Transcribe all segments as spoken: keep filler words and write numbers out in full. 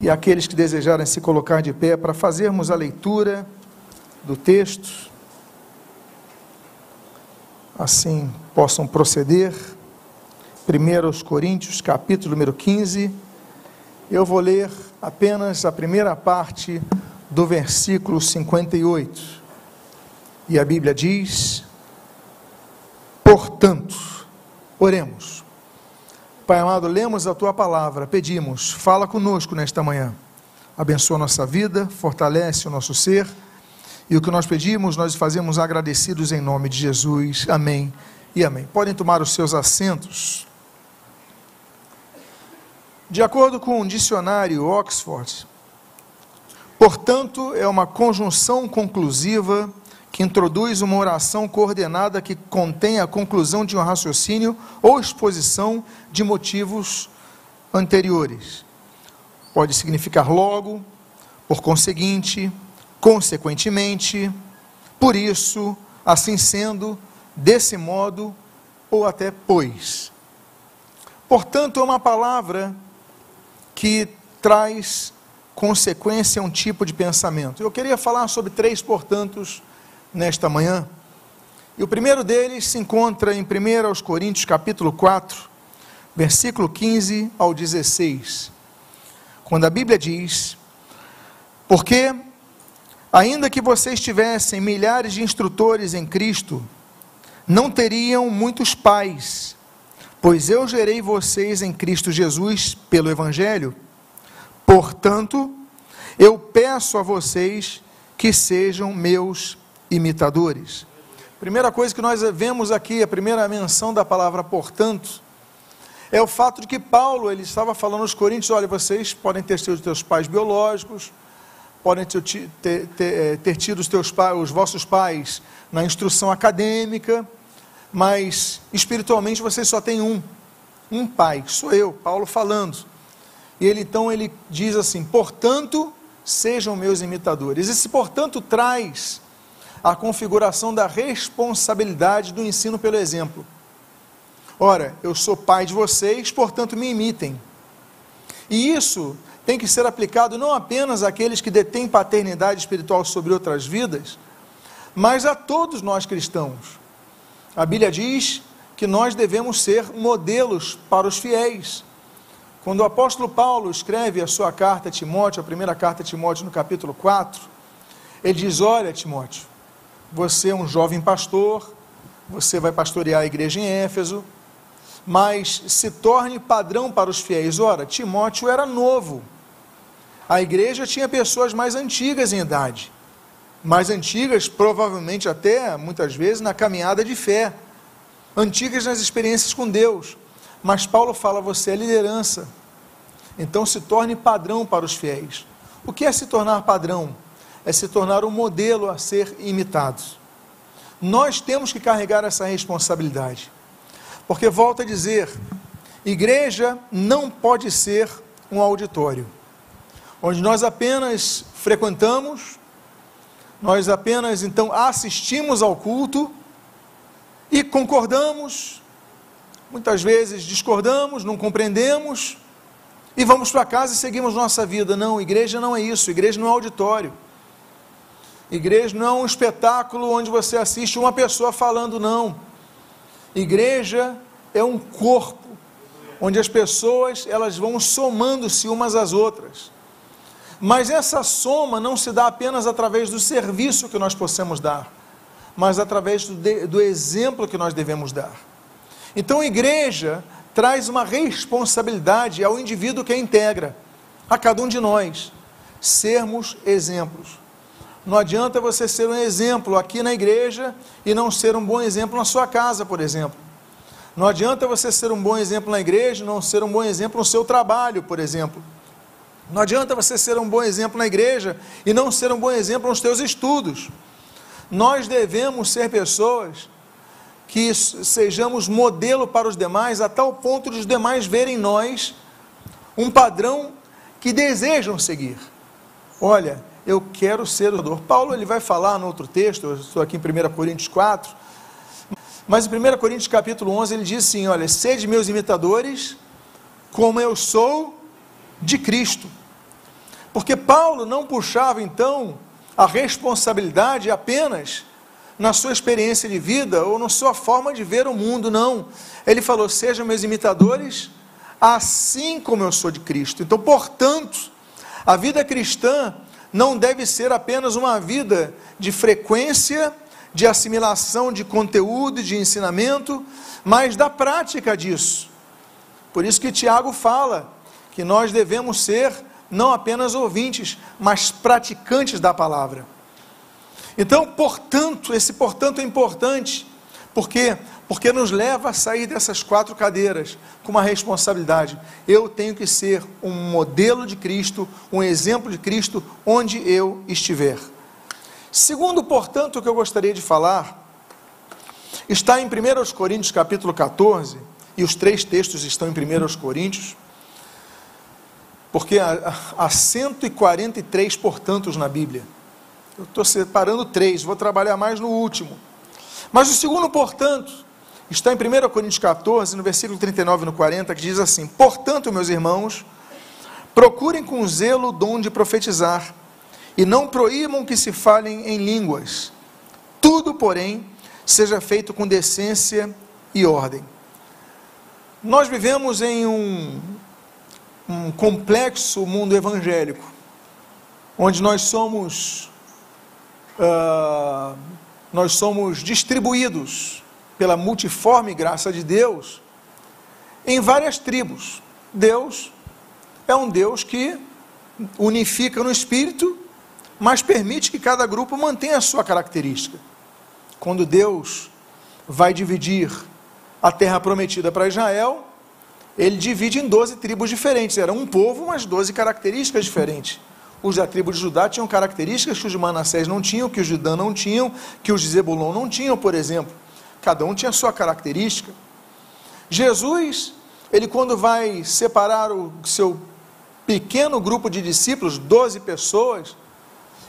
E aqueles que desejarem se colocar de pé para fazermos a leitura do texto, assim possam proceder. Primeiro Coríntios, capítulo número quinze, eu vou ler apenas a primeira parte do versículo cinquenta e oito, e a Bíblia diz: portanto, oremos. Pai amado, lemos a Tua Palavra, pedimos, fala conosco nesta manhã, abençoa a nossa vida, fortalece o nosso ser, e o que nós pedimos, nós fazemos agradecidos em nome de Jesus, amém e amém. Podem tomar os seus assentos. De acordo com o dicionário Oxford, portanto, é uma conjunção conclusiva que introduz uma oração coordenada que contém a conclusão de um raciocínio ou exposição de motivos anteriores. Pode significar logo, por conseguinte, consequentemente, por isso, assim sendo, desse modo, ou até pois. Portanto, é uma palavra que traz consequência a um tipo de pensamento. Eu queria falar sobre três portantos nesta manhã, e o primeiro deles se encontra em primeiro Coríntios capítulo quatro, versículo quinze ao dezesseis, quando a Bíblia diz: porque, ainda que vocês tivessem milhares de instrutores em Cristo, não teriam muitos pais, pois eu gerei vocês em Cristo Jesus pelo Evangelho, portanto, eu peço a vocês que sejam meus pais imitadores. Primeira coisa que nós vemos aqui, a primeira menção da palavra portanto, é o fato de que Paulo, ele estava falando aos Coríntios: olha, vocês podem ter sido os teus pais biológicos, podem ter, ter, ter, ter tido os, teus, os vossos pais na instrução acadêmica, mas espiritualmente vocês só têm um, um pai, que sou eu, Paulo falando. E ele então, ele diz assim: portanto, sejam meus imitadores. Esse portanto traz a configuração da responsabilidade do ensino pelo exemplo. Ora, eu sou pai de vocês, portanto me imitem. E isso tem que ser aplicado não apenas àqueles que detêm paternidade espiritual sobre outras vidas, mas a todos nós cristãos. A Bíblia diz que nós devemos ser modelos para os fiéis. Quando o apóstolo Paulo escreve a sua carta a Timóteo, a primeira carta a Timóteo no capítulo quatro, ele diz: olha, Timóteo, você é um jovem pastor, você vai pastorear a igreja em Éfeso, mas se torne padrão para os fiéis. Ora, Timóteo era novo, a igreja tinha pessoas mais antigas em idade, mais antigas provavelmente até, muitas vezes, na caminhada de fé, antigas nas experiências com Deus, mas Paulo fala: você é liderança, então se torne padrão para os fiéis. O que é se tornar padrão? É se tornar um modelo a ser imitado. Nós temos que carregar essa responsabilidade, porque, volto a dizer, igreja não pode ser um auditório, onde nós apenas frequentamos, nós apenas, então, assistimos ao culto, e concordamos, muitas vezes discordamos, não compreendemos, e vamos para casa e seguimos nossa vida. Não, igreja não é isso, igreja não é auditório. Igreja não é um espetáculo onde você assiste uma pessoa falando, não. Igreja é um corpo, onde as pessoas, elas vão somando-se umas às outras. Mas essa soma não se dá apenas através do serviço que nós possamos dar, mas através do, de, do exemplo que nós devemos dar. Então, igreja traz uma responsabilidade ao indivíduo que a integra, a cada um de nós, sermos exemplos. Não adianta você ser um exemplo aqui na igreja e não ser um bom exemplo na sua casa, por exemplo. Não adianta você ser um bom exemplo na igreja e não ser um bom exemplo no seu trabalho, por exemplo. Não adianta você ser um bom exemplo na igreja e não ser um bom exemplo nos seus estudos. Nós devemos ser pessoas que sejamos modelo para os demais, a tal ponto de os demais verem em nós um padrão que desejam seguir. Olha, eu quero ser o dor. Paulo, ele vai falar no outro texto, eu estou aqui em primeiro Coríntios quatro, mas em primeiro Coríntios capítulo onze, ele diz assim: olha, sede meus imitadores, como eu sou de Cristo. Porque Paulo não puxava então a responsabilidade apenas na sua experiência de vida ou na sua forma de ver o mundo, não. Ele falou: sejam meus imitadores, assim como eu sou de Cristo. Então, portanto, a vida cristã não deve ser apenas uma vida de frequência, de assimilação de conteúdo e de ensinamento, mas da prática disso. Por isso que Tiago fala que nós devemos ser não apenas ouvintes, mas praticantes da palavra. Então, portanto, esse portanto é importante. Por quê? Porque nos leva a sair dessas quatro cadeiras com uma responsabilidade. Eu tenho que ser um modelo de Cristo, um exemplo de Cristo, onde eu estiver. Segundo, portanto, o que eu gostaria de falar, está em primeira aos Coríntios, capítulo quatorze, e os três textos estão em primeira aos Coríntios, porque há, há cento e quarenta e três portantos na Bíblia. Eu estou separando três, vou trabalhar mais no último. Mas o segundo, portanto, está em primeira Coríntios quatorze, no versículo trinta e nove e no quarenta, que diz assim: portanto, meus irmãos, procurem com zelo o dom de profetizar, e não proíbam que se falem em línguas. Tudo, porém, seja feito com decência e ordem. Nós vivemos em um, um complexo mundo evangélico, onde nós somos... Uh, nós somos distribuídos pela multiforme graça de Deus em várias tribos. Deus é um Deus que unifica no Espírito, mas permite que cada grupo mantenha a sua característica. Quando Deus vai dividir a terra prometida para Israel, ele divide em doze tribos diferentes. Era um povo, mas doze características diferentes. Os da tribo de Judá tinham características que os de Manassés não tinham, que os de Dan não tinham, que os de Zebulon não tinham, por exemplo. Cada um tinha a sua característica. Jesus, ele quando vai separar o seu pequeno grupo de discípulos, doze pessoas,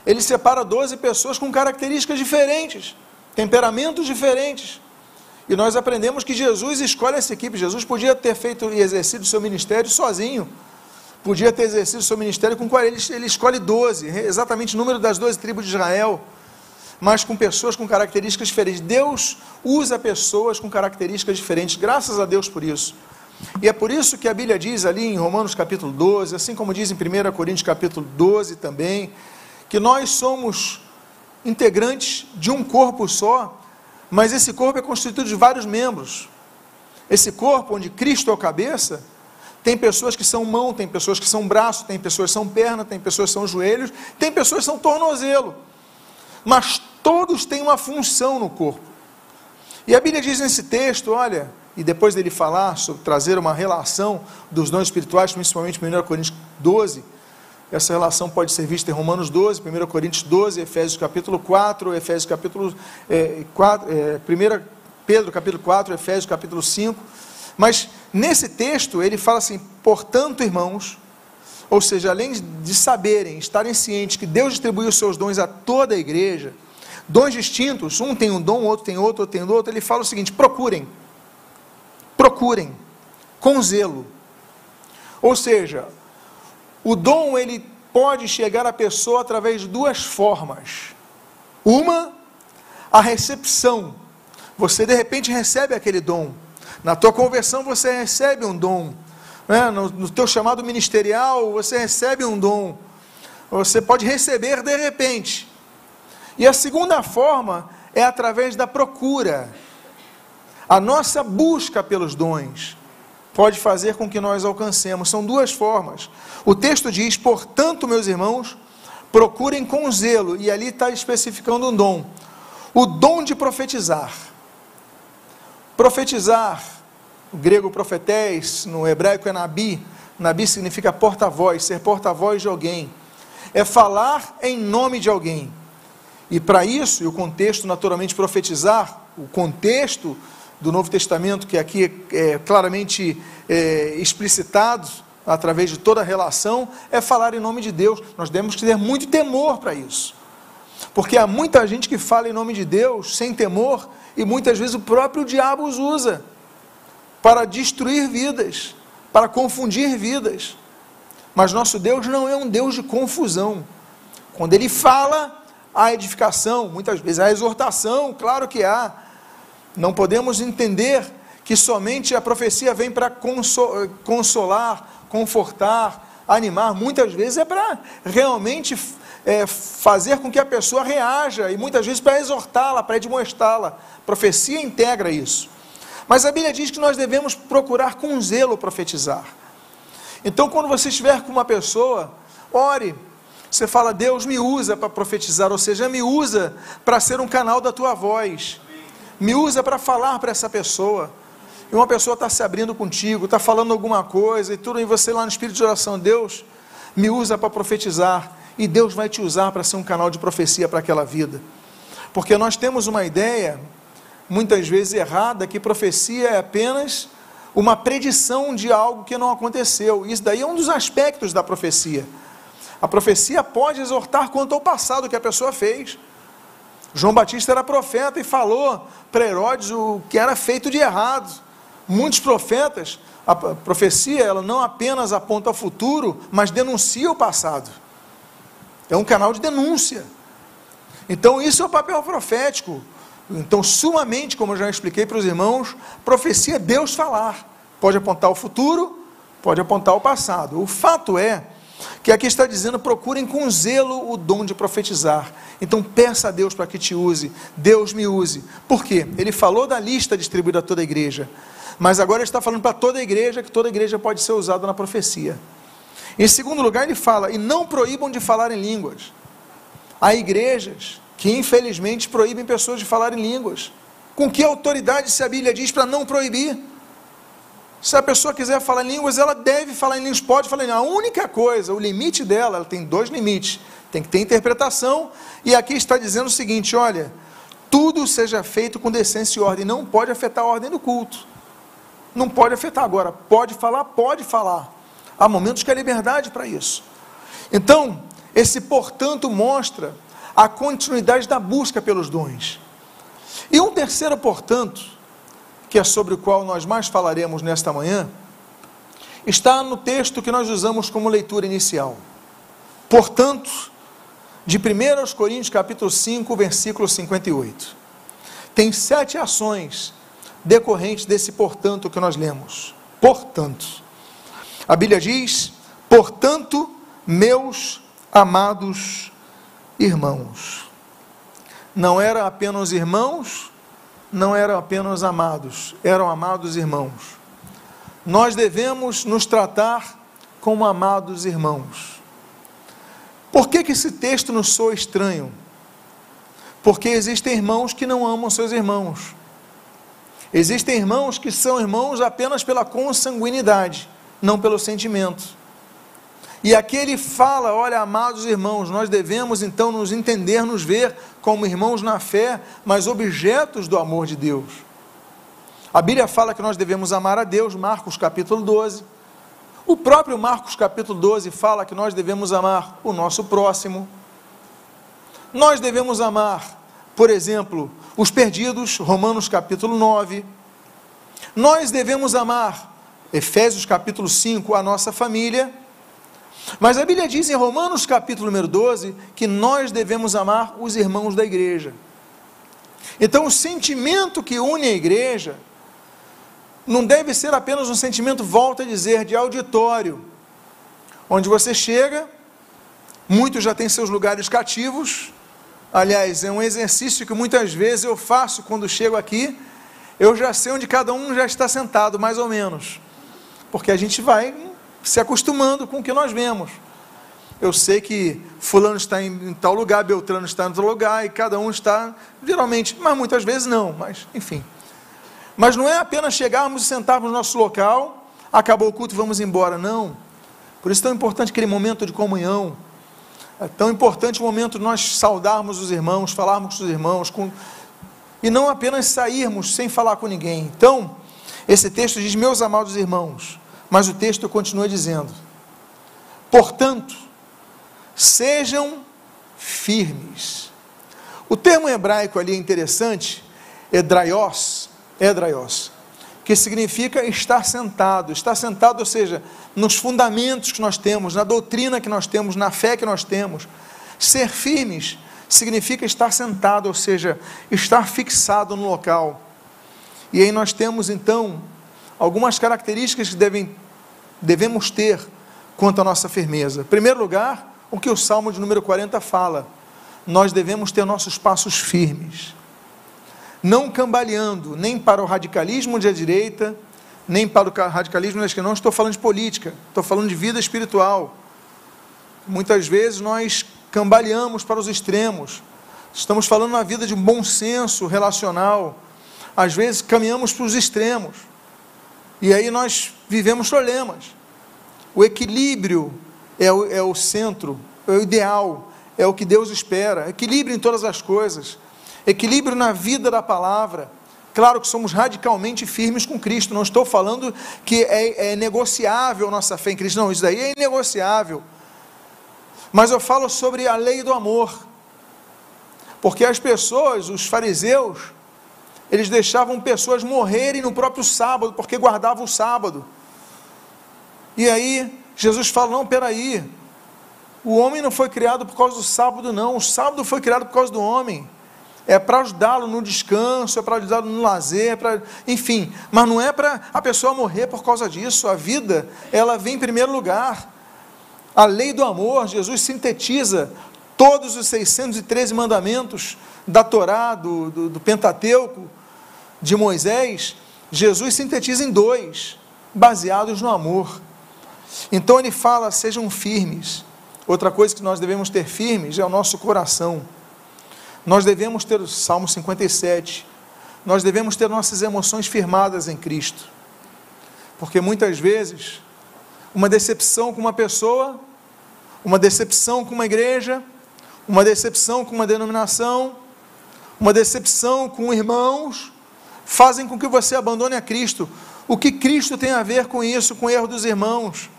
ele separa doze pessoas com características diferentes, temperamentos diferentes. E nós aprendemos que Jesus escolhe essa equipe. Jesus podia ter feito e exercido o seu ministério sozinho, podia ter exercido seu ministério com qual ele, ele escolhe doze, exatamente o número das doze tribos de Israel, mas com pessoas com características diferentes. Deus usa pessoas com características diferentes, graças a Deus por isso. E é por isso que a Bíblia diz ali em Romanos capítulo doze, assim como diz em primeira Coríntios capítulo doze também, que nós somos integrantes de um corpo só, mas esse corpo é constituído de vários membros. Esse corpo, onde Cristo é o cabeça, tem pessoas que são mão, tem pessoas que são braço, tem pessoas que são perna, tem pessoas que são joelhos, tem pessoas que são tornozelo. Mas todos têm uma função no corpo. E a Bíblia diz nesse texto, olha, e depois dele falar sobre trazer uma relação dos dons espirituais, principalmente em primeira Coríntios doze, essa relação pode ser vista em Romanos doze, primeira Coríntios doze, Efésios capítulo quatro, Efésios capítulo é, quatro, é, primeira Pedro capítulo quatro, Efésios capítulo cinco. Mas nesse texto ele fala assim: portanto, irmãos, ou seja, além de saberem, estarem cientes que Deus distribuiu os seus dons a toda a igreja, dons distintos, um tem um dom, outro tem outro, outro tem outro, ele fala o seguinte: procurem, procurem, com zelo. Ou seja, o dom ele pode chegar à pessoa através de duas formas. Uma, a recepção, você de repente recebe aquele dom. Na tua conversão você recebe um dom, né? no, no teu chamado ministerial você recebe um dom, você pode receber de repente. E a segunda forma é através da procura. A nossa busca pelos dons pode fazer com que nós alcancemos. São duas formas. O texto diz: portanto, meus irmãos, procurem com zelo, e ali está especificando um dom, o dom de profetizar. Profetizar, o grego profetés, no hebraico é nabi. Nabi significa porta-voz, ser porta-voz de alguém, é falar em nome de alguém. E para isso, e o contexto naturalmente profetizar, o contexto do Novo Testamento, que aqui é claramente é, explicitado, através de toda a relação, é falar em nome de Deus. Nós temos que ter muito temor para isso, porque há muita gente que fala em nome de Deus sem temor, e muitas vezes o próprio diabo os usa para destruir vidas, para confundir vidas. Mas nosso Deus não é um Deus de confusão. Quando Ele fala, há edificação, muitas vezes há exortação, claro que há. Não podemos entender que somente a profecia vem para consolar, confortar, animar. Muitas vezes é para realmente é, fazer com que a pessoa reaja, e muitas vezes para exortá-la, para admoestá-la. Profecia integra isso. Mas a Bíblia diz que nós devemos procurar com zelo profetizar. Então, quando você estiver com uma pessoa, ore. Você fala: Deus, me usa para profetizar, ou seja, me usa para ser um canal da tua voz. Me usa para falar para essa pessoa. E uma pessoa está se abrindo contigo, está falando alguma coisa e tudo, e você lá no espírito de oração: Deus, me usa para profetizar. E Deus vai te usar para ser um canal de profecia para aquela vida. Porque nós temos uma ideia muitas vezes errada, que profecia é apenas uma predição de algo que não aconteceu. Isso daí é um dos aspectos da profecia. A profecia pode exortar quanto ao passado que a pessoa fez. João Batista era profeta e falou para Herodes o que era feito de errado. Muitos profetas, a profecia, ela não apenas aponta ao futuro, mas denuncia o passado. É um canal de denúncia. Então isso é o papel profético. Então, sumamente, como eu já expliquei para os irmãos, profecia é Deus falar. Pode apontar o futuro, pode apontar o passado. O fato é que aqui está dizendo: procurem com zelo o dom de profetizar. Então, peça a Deus para que te use. Deus, me use. Por quê? Ele falou da lista distribuída a toda a igreja, mas agora ele está falando para toda a igreja, que toda a igreja pode ser usada na profecia. Em segundo lugar, ele fala: e não proíbam de falar em línguas. Há igrejas que infelizmente proíbem pessoas de falar em línguas. Com que autoridade se a Bíblia diz para não proibir? Se a pessoa quiser falar em línguas, ela deve falar em línguas, pode falar em línguas. A única coisa, o limite dela, ela tem dois limites, tem que ter interpretação, e aqui está dizendo o seguinte: olha, tudo seja feito com decência e ordem. Não pode afetar a ordem do culto, não pode afetar. Agora, pode falar, pode falar, há momentos que há liberdade para isso. Então, esse portanto mostra a continuidade da busca pelos dons. E um terceiro portanto, que é sobre o qual nós mais falaremos nesta manhã, está no texto que nós usamos como leitura inicial. Portanto, de primeira aos Coríntios, capítulo cinco, versículo cinquenta e oito. Tem sete ações decorrentes desse portanto que nós lemos. Portanto, a Bíblia diz: portanto, meus amados irmãos. Não eram apenas irmãos, não eram apenas amados, eram amados irmãos. Nós devemos nos tratar como amados irmãos. Por que que esse texto nos soa estranho? Porque existem irmãos que não amam seus irmãos. Existem irmãos que são irmãos apenas pela consanguinidade, não pelo sentimento. E aqui ele fala: olha, amados irmãos, nós devemos então nos entender, nos ver como irmãos na fé, mas objetos do amor de Deus. A Bíblia fala que nós devemos amar a Deus, Marcos capítulo doze. O próprio Marcos capítulo doze fala que nós devemos amar o nosso próximo. Nós devemos amar, por exemplo, os perdidos, Romanos capítulo nove. Nós devemos amar, Efésios capítulo cinco, a nossa família. Mas a Bíblia diz em Romanos capítulo número doze, que nós devemos amar os irmãos da igreja. Então, o sentimento que une a igreja não deve ser apenas um sentimento, volto a dizer, de auditório, onde você chega, muitos já têm seus lugares cativos. Aliás, é um exercício que muitas vezes eu faço quando chego aqui. Eu já sei onde cada um já está sentado, mais ou menos, porque a gente vai se acostumando com o que nós vemos. Eu sei que fulano está em tal lugar, Beltrano está em tal lugar, e cada um está, geralmente, mas muitas vezes não, mas enfim. Mas não é apenas chegarmos e sentarmos no nosso local, acabou o culto, vamos embora, não. Por isso é tão importante aquele momento de comunhão, é tão importante o momento de nós saudarmos os irmãos, falarmos com os irmãos, com... e não apenas sairmos sem falar com ninguém. Então, esse texto diz: meus amados irmãos. Mas o texto continua dizendo: portanto, sejam firmes. O termo hebraico ali é interessante, hedraios, hedraios, que significa estar sentado, estar sentado, ou seja, nos fundamentos que nós temos, na doutrina que nós temos, na fé que nós temos. Ser firmes significa estar sentado, ou seja, estar fixado no local. E aí nós temos, então, algumas características que devem, devemos ter quanto à nossa firmeza. Em primeiro lugar, o que o Salmo de número quarenta fala, nós devemos ter nossos passos firmes, não cambaleando, nem para o radicalismo da direita, nem para o radicalismo da esquerda. Não estou falando de política, estou falando de vida espiritual. Muitas vezes nós cambaleamos para os extremos, estamos falando na vida de um bom senso relacional, às vezes caminhamos para os extremos, e aí nós vivemos problemas. O equilíbrio é o, é o centro, é o ideal, é o que Deus espera, equilíbrio em todas as coisas, equilíbrio na vida da palavra. Claro que somos radicalmente firmes com Cristo, não estou falando que é, é negociável nossa fé em Cristo, não, isso daí é inegociável, mas eu falo sobre a lei do amor, porque as pessoas, os fariseus, eles deixavam pessoas morrerem no próprio sábado, porque guardavam o sábado. E aí Jesus fala, não, peraí, o homem não foi criado por causa do sábado, não, o sábado foi criado por causa do homem, é para ajudá-lo no descanso, é para ajudá-lo no lazer, é pra... enfim, mas não é para a pessoa morrer por causa disso. A vida, ela vem em primeiro lugar. A lei do amor, Jesus sintetiza todos os seiscentos e treze mandamentos da Torá, do, do, do Pentateuco, de Moisés. Jesus sintetiza em dois, baseados no amor. Então ele fala, sejam firmes. Outra coisa que nós devemos ter firmes é o nosso coração. Nós devemos ter, Salmo cinquenta e sete, nós devemos ter nossas emoções firmadas em Cristo, porque muitas vezes, uma decepção com uma pessoa, uma decepção com uma igreja, uma decepção com uma denominação, uma decepção com irmãos, fazem com que você abandone a Cristo. O que Cristo tem a ver com isso, com o erro dos irmãos?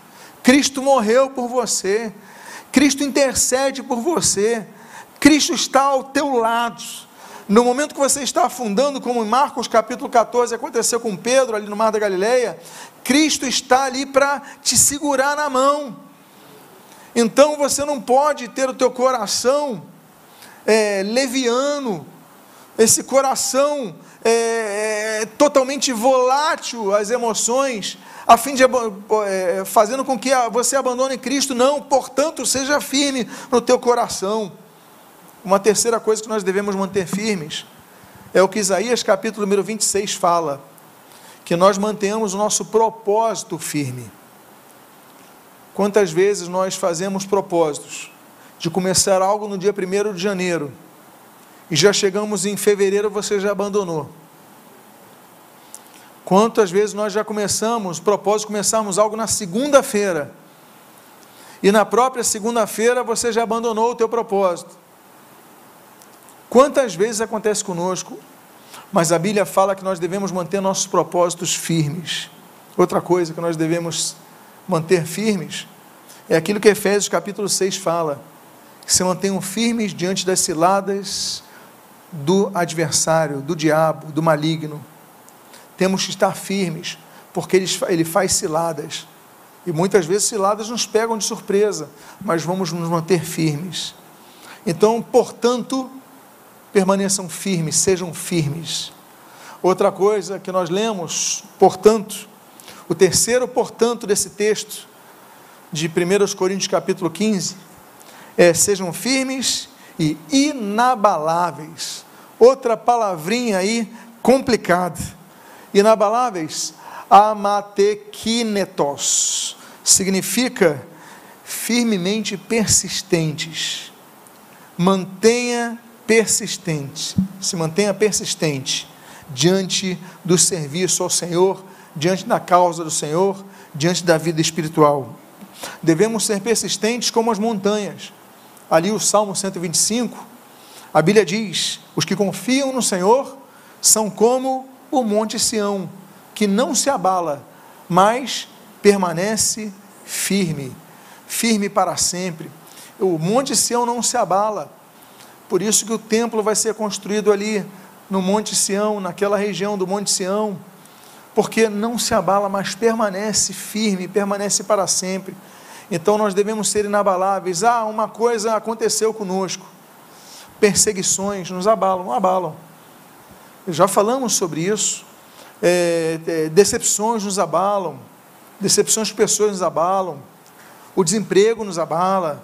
Cristo morreu por você, Cristo intercede por você, Cristo está ao teu lado. No momento que você está afundando, como em Marcos capítulo catorze aconteceu com Pedro, ali no mar da Galileia, Cristo está ali para te segurar na mão. Então você não pode ter o teu coração é, leviano, esse coração é, é, totalmente volátil às emoções, a fim de é, fazendo com que você abandone Cristo. Não, portanto, seja firme no teu coração. Uma terceira coisa que nós devemos manter firmes é o que Isaías capítulo número vinte e seis fala, que nós mantenhamos o nosso propósito firme. Quantas vezes nós fazemos propósitos de começar algo no dia primeiro de janeiro, e já chegamos em fevereiro, você já abandonou? Quantas vezes nós já começamos, propósito de começarmos algo na segunda-feira, e na própria segunda-feira você já abandonou o teu propósito? Quantas vezes acontece conosco? Mas a Bíblia fala que nós devemos manter nossos propósitos firmes. Outra coisa que nós devemos manter firmes é aquilo que Efésios capítulo seis fala, que se mantenham firmes diante das ciladas do adversário, do diabo, do maligno. Temos que estar firmes, porque ele, ele faz ciladas, e muitas vezes ciladas nos pegam de surpresa, mas vamos nos manter firmes. Então, portanto, permaneçam firmes, sejam firmes. Outra coisa que nós lemos, portanto, o terceiro portanto desse texto, de primeiro Coríntios capítulo quinze, é sejam firmes e inabaláveis. Outra palavrinha aí, complicada. Inabaláveis, amatekinetos, significa firmemente persistentes. Mantenha persistente, se mantenha persistente diante do serviço ao Senhor, diante da causa do Senhor, diante da vida espiritual. Devemos ser persistentes como as montanhas. Ali o Salmo cento e vinte e cinco, a Bíblia diz, os que confiam no Senhor são como o monte Sião, que não se abala, mas permanece firme, firme para sempre. O monte Sião não se abala. Por isso que o templo vai ser construído ali, no Monte Sião, naquela região do Monte Sião, porque não se abala, mas permanece firme, permanece para sempre. Então nós devemos ser inabaláveis. Ah, uma coisa aconteceu conosco, perseguições nos abalam, abalam, já falamos sobre isso, é, é, decepções nos abalam, decepções de pessoas nos abalam, o desemprego nos abala,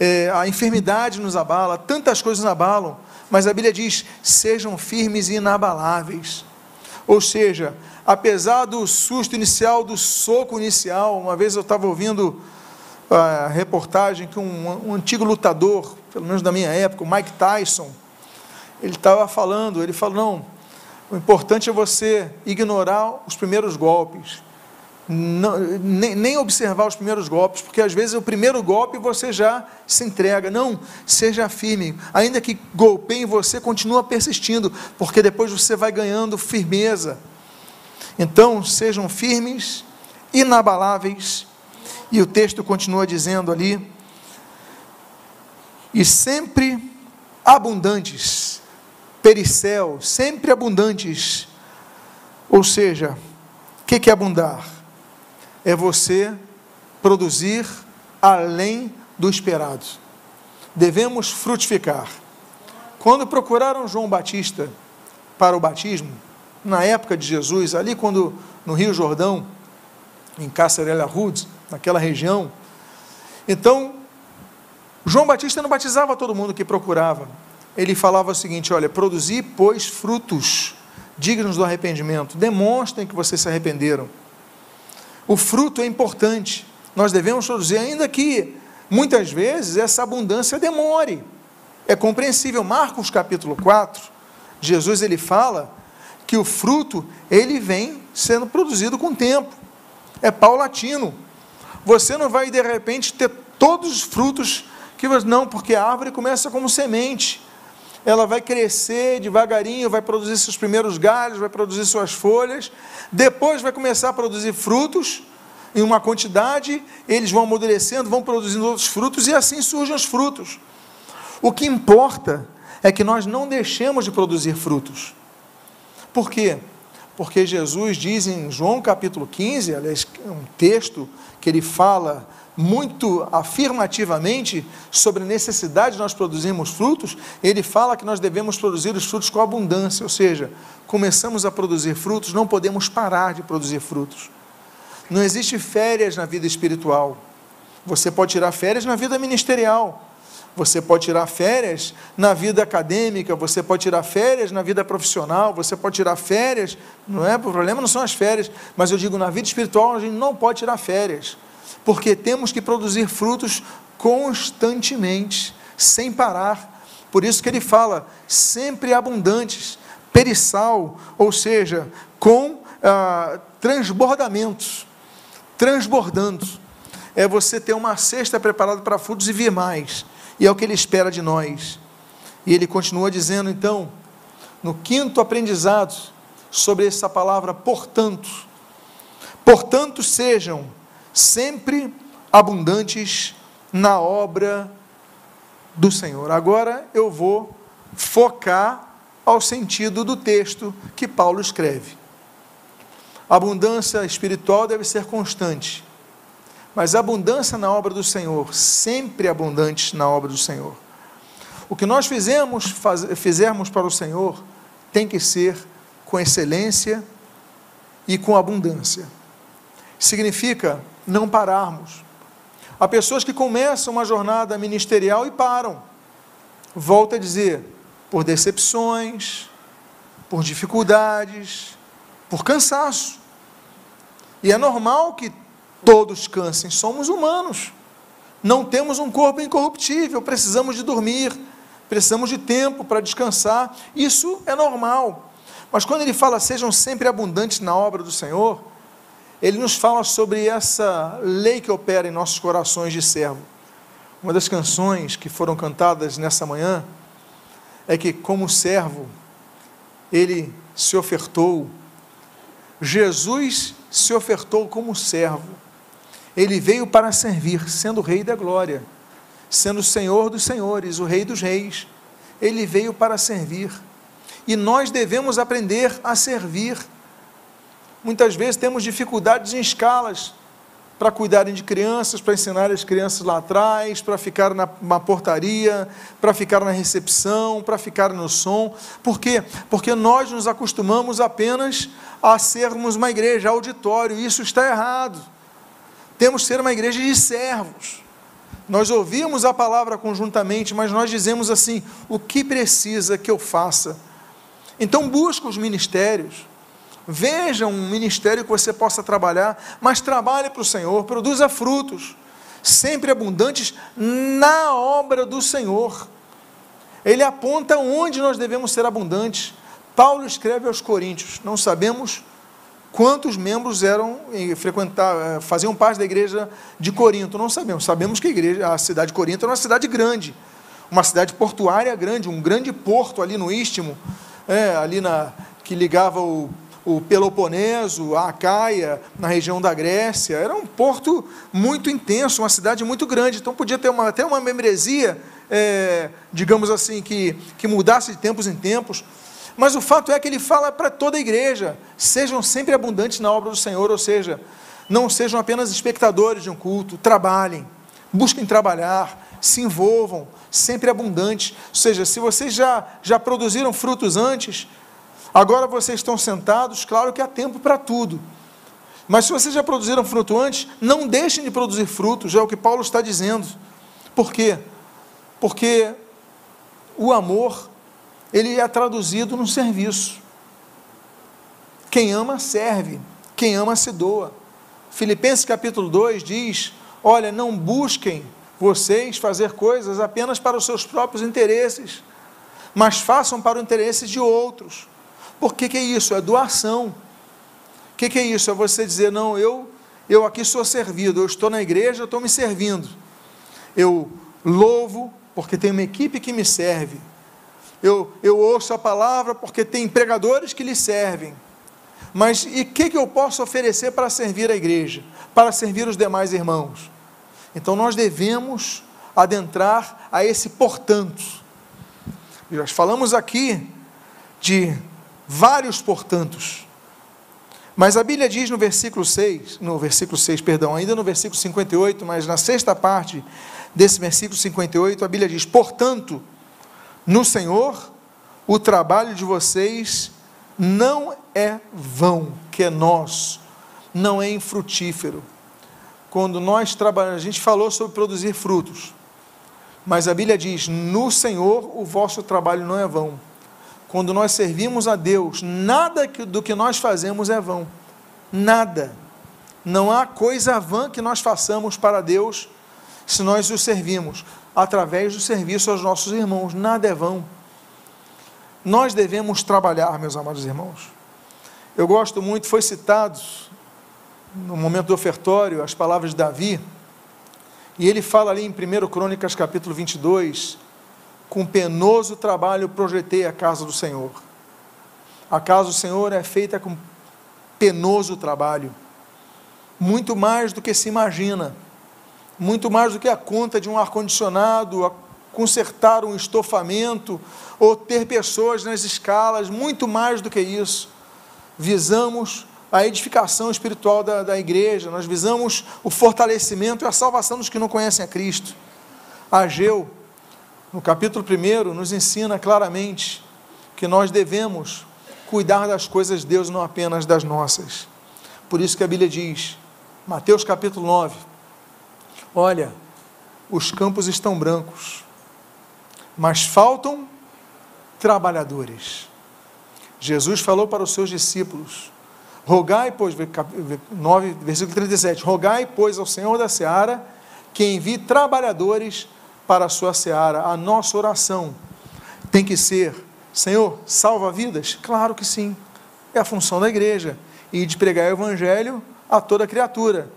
é, a enfermidade nos abala, tantas coisas nos abalam, mas a Bíblia diz, sejam firmes e inabaláveis, ou seja, apesar do susto inicial, do soco inicial. Uma vez eu estava ouvindo a reportagem que um, um antigo lutador, pelo menos da minha época, o Mike Tyson, ele estava falando, ele falou, não, o importante é você ignorar os primeiros golpes, não, nem, nem observar os primeiros golpes, porque às vezes o primeiro golpe você já se entrega. Não, seja firme, ainda que golpeiem você, continua persistindo, porque depois você vai ganhando firmeza. Então, sejam firmes, inabaláveis. E o texto continua dizendo ali, e sempre abundantes, pericel, sempre abundantes, ou seja, o que, que é abundar? É você produzir além do esperado. Devemos frutificar. Quando procuraram João Batista para o batismo, na época de Jesus, ali quando no Rio Jordão, em Cácerela Rúdia, naquela região, então, João Batista não batizava todo mundo que procurava, ele falava o seguinte, olha, produzi, pois, frutos dignos do arrependimento, demonstrem que vocês se arrependeram. O fruto é importante, nós devemos produzir, ainda que, muitas vezes, essa abundância demore, é compreensível. Marcos capítulo quatro, Jesus, ele fala que o fruto, ele vem sendo produzido com o tempo, é paulatino. Você não vai, de repente, ter todos os frutos que você... Não, porque a árvore começa como semente. Ela vai crescer devagarinho, vai produzir seus primeiros galhos, vai produzir suas folhas, depois vai começar a produzir frutos em uma quantidade, eles vão amadurecendo, vão produzindo outros frutos, e assim surgem os frutos. O que importa é que nós não deixemos de produzir frutos. Por quê? Porque Jesus diz em João capítulo quinze, aliás, um texto que ele fala muito afirmativamente sobre a necessidade de nós produzirmos frutos, ele fala que nós devemos produzir os frutos com abundância, ou seja, começamos a produzir frutos, não podemos parar de produzir frutos. Não existe férias na vida espiritual. Você pode tirar férias na vida ministerial, você pode tirar férias na vida acadêmica, você pode tirar férias na vida profissional, você pode tirar férias, não é? O problema não são as férias, mas eu digo, na vida espiritual a gente não pode tirar férias, porque temos que produzir frutos constantemente, sem parar. Por isso que ele fala, sempre abundantes, perissal, ou seja, com ah, transbordamentos, transbordando. É você ter uma cesta preparada para frutos e vir mais. E é o que ele espera de nós. E ele continua dizendo, então, no quinto aprendizado, sobre essa palavra, portanto. Portanto, sejam sempre abundantes na obra do Senhor. Agora eu vou focar ao sentido do texto que Paulo escreve. A abundância espiritual deve ser constante, mas abundância na obra do Senhor, sempre abundantes na obra do Senhor. O que nós fizemos, faz, fizermos para o Senhor, tem que ser com excelência e com abundância. Significa não pararmos. Há pessoas que começam uma jornada ministerial e param. Volto a dizer, por decepções, por dificuldades, por cansaço. E é normal que todos cansem, somos humanos, não temos um corpo incorruptível, precisamos de dormir, precisamos de tempo para descansar, isso é normal. Mas quando ele fala, sejam sempre abundantes na obra do Senhor, ele nos fala sobre essa lei que opera em nossos corações de servo. Uma das canções que foram cantadas nessa manhã, é que como servo, ele se ofertou, Jesus se ofertou como servo. Ele veio para servir, sendo o Rei da Glória, sendo o Senhor dos Senhores, o Rei dos Reis. Ele veio para servir. E nós devemos aprender a servir. muitas vezes temos dificuldades em escalas para cuidarem de crianças, para ensinar as crianças lá atrás, para ficar na, na portaria, para ficar na recepção, para ficar no som. Por quê? Porque nós nos acostumamos apenas a sermos uma igreja auditório, e isso está errado. Temos que ser uma igreja de servos. Nós ouvimos a palavra conjuntamente, mas nós dizemos assim: o que precisa que eu faça? Então busca os ministérios, veja um ministério que você possa trabalhar, mas trabalhe para o Senhor, produza frutos, sempre abundantes na obra do Senhor. Ele aponta onde nós devemos ser abundantes. Paulo escreve aos Coríntios, não sabemos quantos membros eram, frequentar, faziam parte da igreja de Corinto, não sabemos, sabemos que a, igreja, a cidade de Corinto era uma cidade grande, uma cidade portuária grande, um grande porto ali no Istmo, é, ali na, que ligava o o Peloponeso, a Acaia, na região da Grécia. Era um porto muito intenso, uma cidade muito grande, então podia ter uma, até uma membresia, é, digamos assim, que, que mudasse de tempos em tempos, mas o fato é que ele fala para toda a igreja: sejam sempre abundantes na obra do Senhor, ou seja, não sejam apenas espectadores de um culto, trabalhem, busquem trabalhar, se envolvam, sempre abundantes, ou seja, se vocês já, já produziram frutos antes, agora vocês estão sentados, claro que há tempo para tudo, mas se vocês já produziram fruto antes, não deixem de produzir frutos, é o que Paulo está dizendo. Por quê? Porque o amor, ele é traduzido no serviço. Quem ama, serve, quem ama, se doa. Filipenses capítulo dois diz: olha, não busquem vocês fazer coisas apenas para os seus próprios interesses, mas façam para o interesse de outros. Por que que é isso? É doação. O que que é isso? É você dizer: não, eu, eu aqui sou servido, eu estou na igreja, eu estou me servindo, eu louvo porque tem uma equipe que me serve, eu, eu ouço a palavra porque tem pregadores que lhe servem, mas e o que que eu posso oferecer para servir a igreja, para servir os demais irmãos? Então nós devemos adentrar a esse portanto. Nós falamos aqui de vários portantos, mas a Bíblia diz no versículo seis, no versículo seis, perdão, ainda no versículo cinquenta e oito, mas na sexta parte desse versículo cinquenta e oito, a Bíblia diz: portanto, no Senhor, o trabalho de vocês não é vão, que é nosso, não é infrutífero. Quando nós trabalhamos, a gente falou sobre produzir frutos, mas a Bíblia diz: no Senhor, o vosso trabalho não é vão. Quando nós servimos a Deus, nada do que nós fazemos é vão, nada, não há coisa vã que nós façamos para Deus, se nós o servimos, através do serviço aos nossos irmãos, nada é vão. Nós devemos trabalhar, meus amados irmãos. Eu gosto muito, foi citado no momento do ofertório, as palavras de Davi, e ele fala ali em primeira Crônicas capítulo vinte e dois, com penoso trabalho projetei a casa do Senhor. A casa do Senhor é feita com penoso trabalho, muito mais do que se imagina, muito mais do que a conta de um ar-condicionado, consertar um estofamento, ou ter pessoas nas escalas, muito mais do que isso. Visamos a edificação espiritual da, da igreja, nós visamos o fortalecimento e a salvação dos que não conhecem a Cristo. Ageu, no capítulo primeiro, nos ensina claramente que nós devemos cuidar das coisas de Deus, não apenas das nossas. Por isso que a Bíblia diz, Mateus capítulo nove, olha, os campos estão brancos, mas faltam trabalhadores. Jesus falou para os seus discípulos: rogai, pois, nove, versículo trinta e sete, rogai, pois, ao Senhor da Seara, que envie trabalhadores para a sua seara. A nossa oração tem que ser: Senhor, salva vidas? Claro que sim, é a função da igreja, e de pregar o evangelho a toda criatura.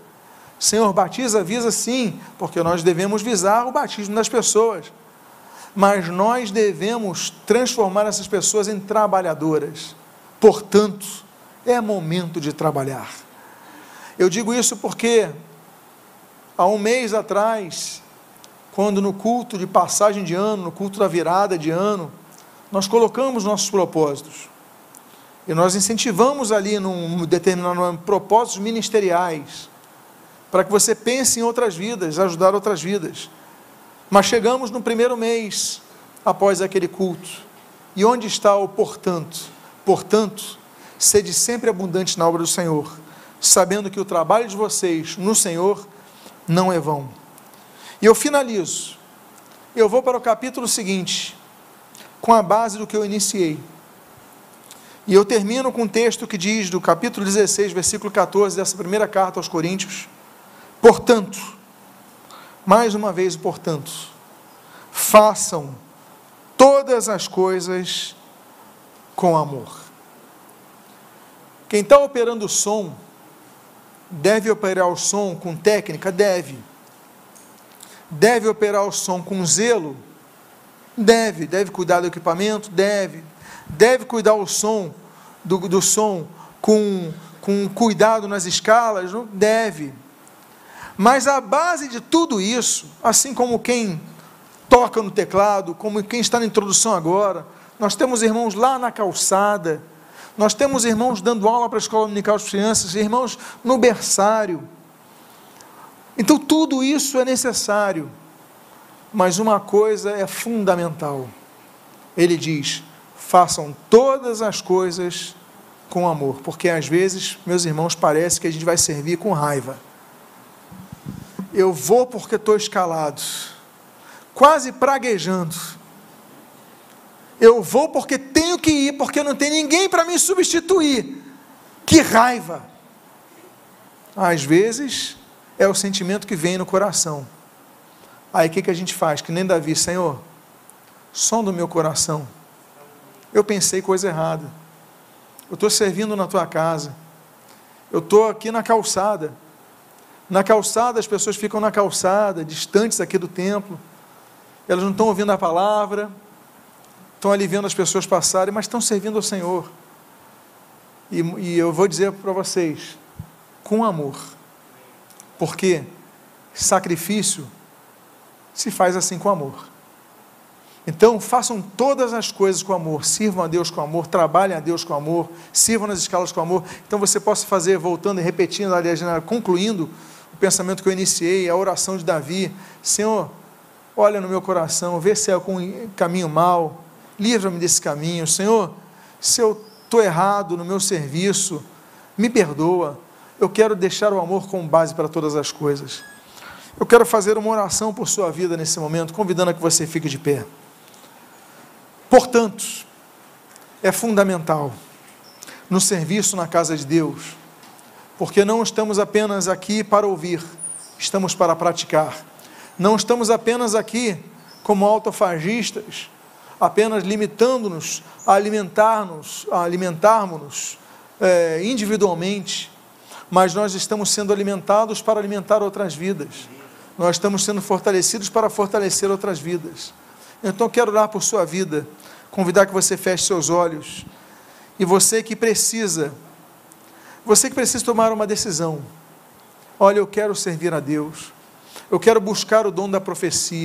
Senhor, batiza, visa? Sim, porque nós devemos visar o batismo das pessoas, mas nós devemos transformar essas pessoas em trabalhadoras. Portanto, é momento de trabalhar. Eu digo isso porque há um mês atrás, quando no culto de passagem de ano, no culto da virada de ano, nós colocamos nossos propósitos, E nós incentivamos ali, num determinado propósitos ministeriais, para que você pense em outras vidas, ajudar outras vidas. Mas chegamos no primeiro mês, após aquele culto. E onde está o portanto? Portanto, sede sempre abundante na obra do Senhor, sabendo que o trabalho de vocês no Senhor não é vão. E eu finalizo. Eu vou para o capítulo seguinte, com a base do que eu iniciei. E eu termino com um texto que diz, do capítulo dezesseis, versículo quatorze, dessa primeira carta aos Coríntios: portanto, mais uma vez, portanto, façam todas as coisas com amor. Quem está operando o som, deve operar o som com técnica? Deve. Deve operar o som com zelo? Deve. Deve cuidar do equipamento? Deve. Deve cuidar o som, do, do som com, com cuidado nas escalas? Não? Deve. Mas a base de tudo isso, assim como quem toca no teclado, como quem está na introdução agora, nós temos irmãos lá na calçada, nós temos irmãos dando aula para a Escola Dominical de Crianças, irmãos no berçário. Então tudo isso é necessário, mas uma coisa é fundamental. Ele diz, façam todas as coisas com amor, porque às vezes, meus irmãos, parece que a gente vai servir com raiva. Eu vou porque estou escalado, quase praguejando. Eu vou porque tenho que ir, porque não tem ninguém para me substituir. Que raiva! Às vezes, é o sentimento que vem no coração. Aí o que, que a gente faz? Que nem Davi: Senhor, som do meu coração, eu pensei coisa errada, eu estou servindo na tua casa, eu estou aqui na calçada, na calçada as pessoas ficam na calçada, distantes aqui do templo, elas não estão ouvindo a palavra, estão ali vendo as pessoas passarem, mas estão servindo ao Senhor. E, e eu vou dizer para vocês, com amor, porque sacrifício se faz assim, com amor. Então, façam todas as coisas com amor, sirvam a Deus com amor, trabalhem a Deus com amor, sirvam nas escalas com amor. Então, você possa fazer, voltando e repetindo, aliás, concluindo o pensamento que eu iniciei, a oração de Davi: Senhor, olha no meu coração, vê se é algum caminho mau, livra-me desse caminho. Senhor, se eu estou errado no meu serviço, me perdoa. Eu quero deixar o amor como base para todas as coisas. Eu quero fazer uma oração por sua vida nesse momento, convidando a que você fique de pé. Portanto, é fundamental no serviço na casa de Deus, porque não estamos apenas aqui para ouvir, estamos para praticar. Não estamos apenas aqui como autofagistas, apenas limitando-nos a alimentar-nos, a alimentarmos-nos é, individualmente, mas nós estamos sendo alimentados para alimentar outras vidas. Nós estamos sendo fortalecidos para fortalecer outras vidas. Então, quero orar por sua vida, convidar que você feche seus olhos. E você que precisa, você que precisa tomar uma decisão. Olha, eu quero servir a Deus. Eu quero buscar o dom da profecia.